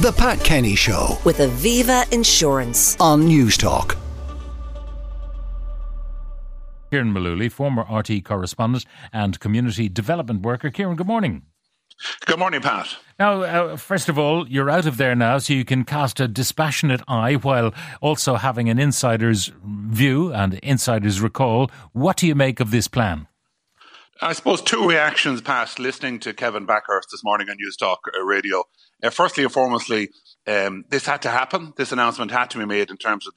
The Pat Kenny Show with Aviva Insurance on News Talk. Ciarán Mullooly, former RTE correspondent and community development worker. Ciarán, good morning. Good morning, Pat. Now, first of all, you're out of there now, so you can cast a dispassionate eye while also having an insider's view and insider's recall. What do you make of this plan? I suppose two reactions, Pat, listening to Kevin Bakhurst this morning on News Talk Radio. Firstly and foremostly, this had to happen. This announcement had to be made in terms of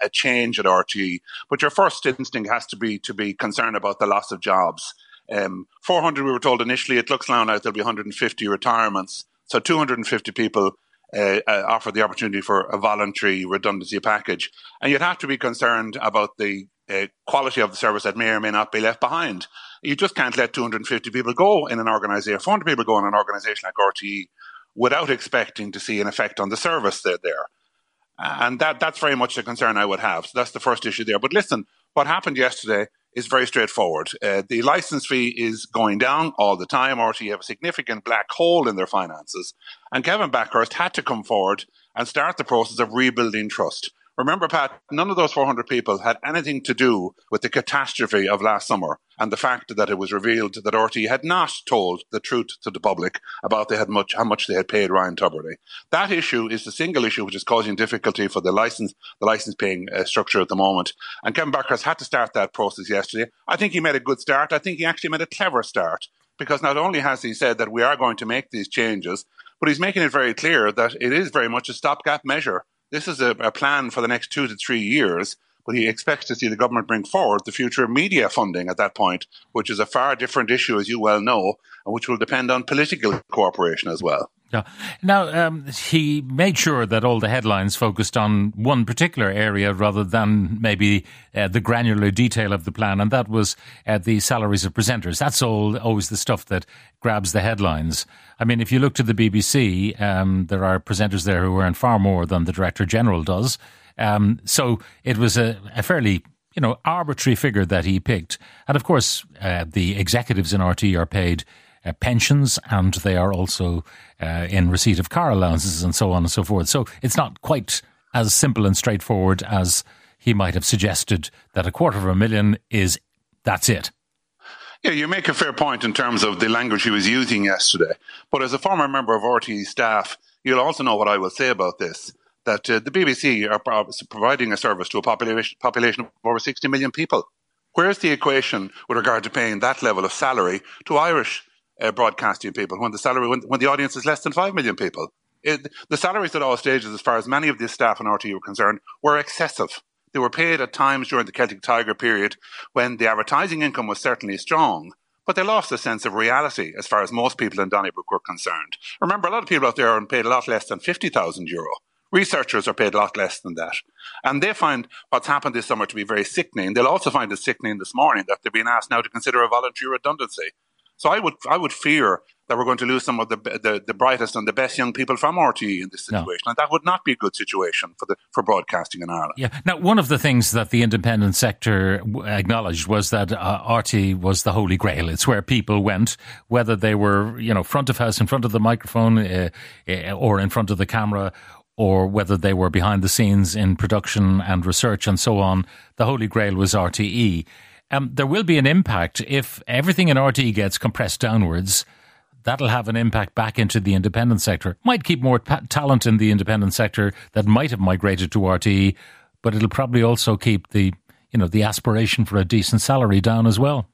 a change at RTE. But your first instinct has to be concerned about the loss of jobs. 400, we were told initially. It looks now there'll be 150 retirements. So 250 people offered the opportunity for a voluntary redundancy package. And you'd have to be concerned about the quality of the service that may or may not be left behind. You just can't let 250 people go in an organisation, 400 people go in an organisation like RTE without expecting to see an effect on the service they're there. And that's very much the concern I would have. So that's the first issue there. But listen, what happened yesterday is very straightforward. The licence fee is going down all the time. RTE have a significant black hole in their finances. And Kevin Bakhurst had to come forward and start the process of rebuilding trust. Remember, Pat, none of those 400 people had anything to do with the catastrophe of last summer and the fact that it was revealed that RTE had not told the truth to the public about how much they had paid Ryan Tubridy. That issue is the single issue which is causing difficulty for the licence paying structure at the moment. And Kevin Bakhurst had to start that process yesterday. I think he made a good start. I think he actually made a clever start, because not only has he said that we are going to make these changes, but he's making it very clear that it is very much a stopgap measure. This is a plan for the next 2 to 3 years, but he expects to see the government bring forward the future media funding at that point, which is a far different issue, as you well know, and which will depend on political cooperation as well. Now, he made sure that all the headlines focused on one particular area rather than maybe the granular detail of the plan, and that was the salaries of presenters. That's always the stuff that grabs the headlines. I mean, if you look to the BBC, there are presenters there who earn far more than the Director General does. So it was a fairly, arbitrary figure that he picked. And of course, the executives in RTE are paid pensions, and they are also in receipt of car allowances and so on and so forth. So it's not quite as simple and straightforward as he might have suggested, that $250,000 is, that's it. Yeah, you make a fair point in terms of the language he was using yesterday. But as a former member of RTE staff, you'll also know what I will say about this, that the BBC are providing a service to a population of over 60 million people. Where's the equation with regard to paying that level of salary to Irish broadcasting people when the audience is less than 5 million people? The salaries at all stages, as far as many of the staff in RTE were concerned, were excessive. They were paid at times during the Celtic Tiger period when the advertising income was certainly strong, but they lost a sense of reality as far as most people in Donnybrook were concerned. Remember, a lot of people out there are paid a lot less than €50,000. Researchers are paid a lot less than that. And they find what's happened this summer to be very sickening. They'll also find it sickening this morning that they're being asked now to consider a voluntary redundancy. So I would fear that we're going to lose some of the brightest and the best young people from RTE in this situation. No. And that would not be a good situation for broadcasting in Ireland. Yeah. Now, one of the things that the independent sector acknowledged was that RTE was the holy grail. It's where people went, whether they were, front of house, in front of the microphone or in front of the camera, or whether they were behind the scenes in production and research and so on. The holy grail was RTE. There will be an impact if everything in RTE gets compressed downwards. That'll have an impact back into the independent sector. Might keep more talent in the independent sector that might have migrated to RTE, but it'll probably also keep the aspiration for a decent salary down as well.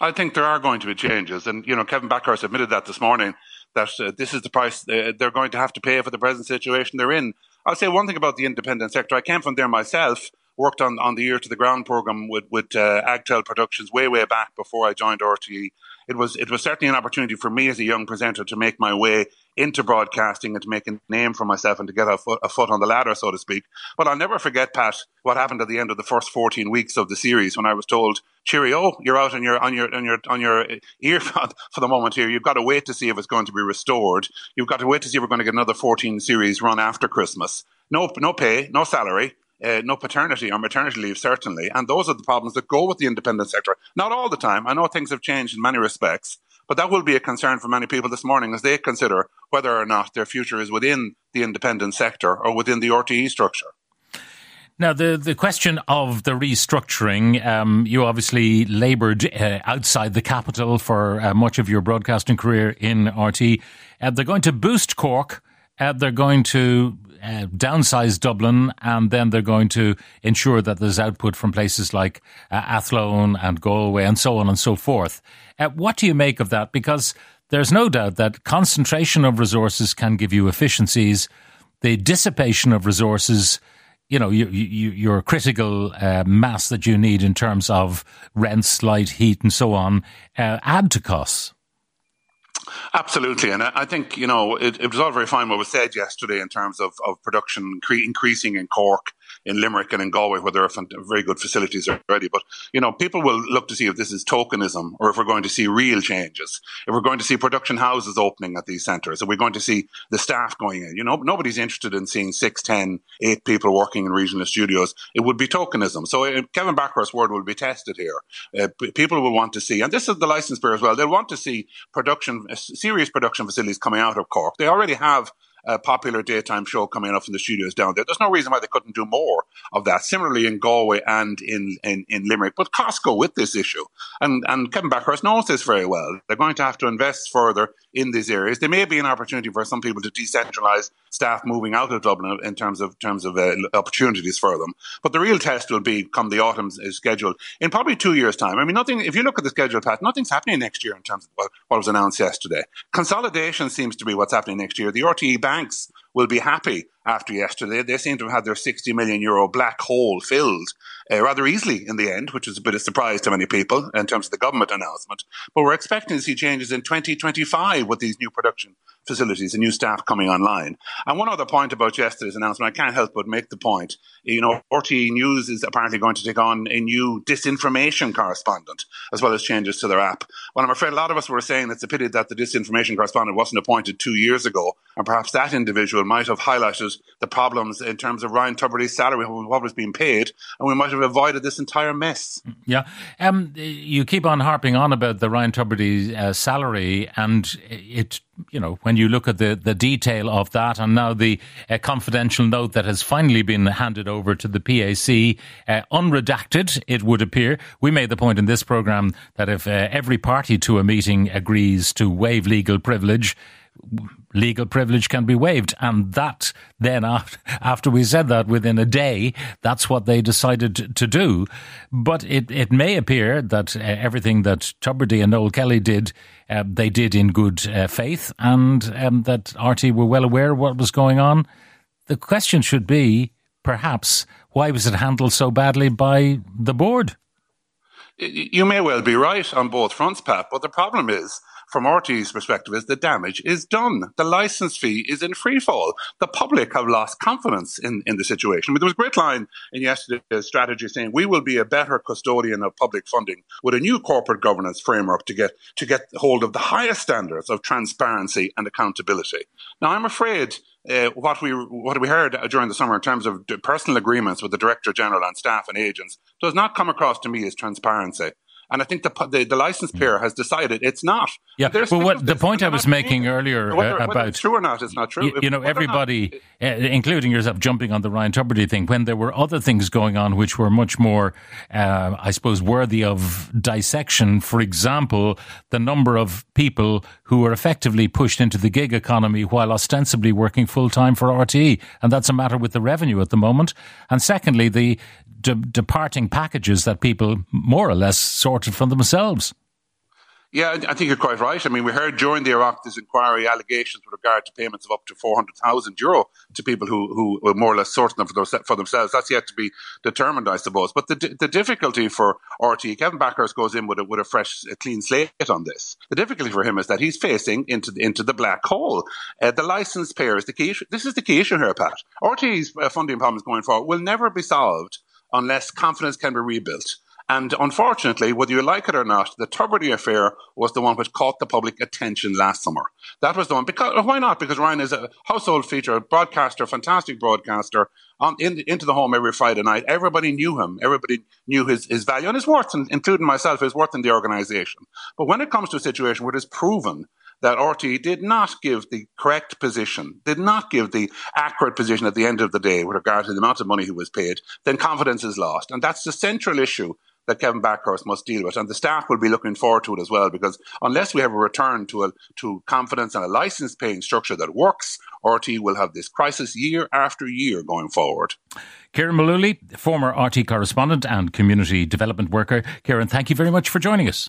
I think there are going to be changes, and Kevin Bakhurst admitted that this morning, that this is the price they're going to have to pay for the present situation they're in. I'll say one thing about the independent sector. I came from there myself. Worked on the Ear to the Ground programme with Agtel Productions way back before I joined RTE. It was certainly an opportunity for me as a young presenter to make my way into broadcasting and to make a name for myself and to get a foot on the ladder, so to speak. But I'll never forget, Pat, what happened at the end of the first 14 weeks of the series when I was told, "Cheerio, you're out on your ear for the moment here. You've got to wait to see if it's going to be restored. You've got to wait to see if we're going to get another 14 series run after Christmas. No pay, no salary." No paternity or maternity leave, certainly. And those are the problems that go with the independent sector. Not all the time. I know things have changed in many respects, But that will be a concern for many people this morning as they consider whether or not their future is within the independent sector or within the RTE structure. Now, the question of the restructuring, you obviously laboured outside the capital for much of your broadcasting career in RTE. They're going to boost Cork, they're going to downsize Dublin, and then they're going to ensure that there's output from places like Athlone and Galway and so on and so forth. What do you make of that? Because there's no doubt that concentration of resources can give you efficiencies. The dissipation of resources, you know, your critical mass that you need in terms of rents, light, heat and so on, add to costs. Absolutely. And I think, you know, it was all very fine what was said yesterday in terms of production increasing in Cork, in Limerick and in Galway, where there are very good facilities already. But, you know, people will look to see if this is tokenism or if we're going to see real changes, if we're going to see production houses opening at these centres, if we're going to see the staff going in. You know, nobody's interested in seeing 6, 10, 8 people working in regional studios. It would be tokenism. So Kevin Bakhurst's word will be tested here. People will want to see, and this is the licence bearer as well, they'll want to see production, serious production facilities coming out of Cork. They already have a popular daytime show coming up from the studios down there. There's no reason why they couldn't do more of that. Similarly in Galway and in Limerick. But costs go with this issue. And Kevin Bakhurst knows this very well. They're going to have to invest further in these areas. There may be an opportunity for some people to decentralise staff moving out of Dublin in terms of opportunities for them. But the real test will be come the autumn schedule in probably 2 years' time. I mean, nothing. If you look at the schedule, Pat, nothing's happening next year in terms of what was announced yesterday. Consolidation seems to be what's happening next year. The RTE banks will be happy after yesterday. They seem to have had their €60 million black hole filled rather easily in the end, which is a bit of a surprise to many people in terms of the government announcement. But we're expecting to see changes in 2025 with these new production facilities and new staff coming online. And one other point about yesterday's announcement, I can't help but make the point, you know, RTE News is apparently going to take on a new disinformation correspondent, as well as changes to their app. Well, I'm afraid a lot of us were saying it's a pity that the disinformation correspondent wasn't appointed 2 years ago, and perhaps that individual might have highlighted the problems in ters of Ryan Tubridy's salary, what was being paid, and we might have avoided this entire mess. Yeah. You keep on harping on about the Ryan Tubridy salary, and it, you know, when you look at the detail of that, and now the confidential note that has finally been handed over to the PAC, unredacted, it would appear. We made the point in this programme that if every party to a meeting agrees to waive legal privilege can be waived. And that then, after we said that, within a day, that's what they decided to do. But it may appear that everything that Tubridy and Noel Kelly did, they did in good faith, and that RTE were well aware of what was going on. The question should be, perhaps, why was it handled so badly by the board? You may well be right on both fronts, Pat, but the problem is, from RTE's perspective, is the damage is done. The licence fee is in freefall. The public have lost confidence in the situation. But there was a great line in yesterday's strategy saying we will be a better custodian of public funding with a new corporate governance framework to get hold of the highest standards of transparency and accountability. Now, I'm afraid what we heard during the summer in terms of personal agreements with the Director General and staff and agents does not come across to me as transparency. And I think the licence payer has decided it's not. Yeah, but the point I was making earlier about it's true or not, it's not true. You know, everybody, including yourself, jumping on the Ryan Tubridy thing, when there were other things going on which were much more, I suppose, worthy of dissection. For example, the number of people who were effectively pushed into the gig economy while ostensibly working full-time for RTE. And that's a matter with the revenue at the moment. And secondly, the departing packages that people more or less sorted for themselves. Yeah, I think you're quite right. I mean, we heard during the Oireachtas inquiry allegations with regard to payments of up to €400,000 to people who were more or less sorting them for themselves. That's yet to be determined, I suppose. But the difficulty for RTE, Kevin Bakhurst goes in with a fresh, clean slate on this. The difficulty for him is that he's facing into the black hole. The licence payer is the key issue. This is the key issue here, Pat. RTE's funding problems going forward will never be solved unless confidence can be rebuilt. And unfortunately, whether you like it or not, the Tubridy affair was the one which caught the public attention last summer. That was the one. Because why not? Because Ryan is a household feature, a broadcaster, fantastic broadcaster, into the home every Friday night. Everybody knew him. Everybody knew his value and his worth, including myself, his worth in the organisation. But when it comes to a situation where it is proven that RTE did not give the correct position, did not give the accurate position at the end of the day with regard to the amount of money he was paid, then confidence is lost. And that's the central issue that Kevin Bakhurst must deal with. And the staff will be looking forward to it as well, because unless we have a return to confidence and a licence-paying structure that works, RTE will have this crisis year after year going forward. Ciarán Mullooly, former RTE correspondent and community development worker. Ciarán, thank you very much for joining us.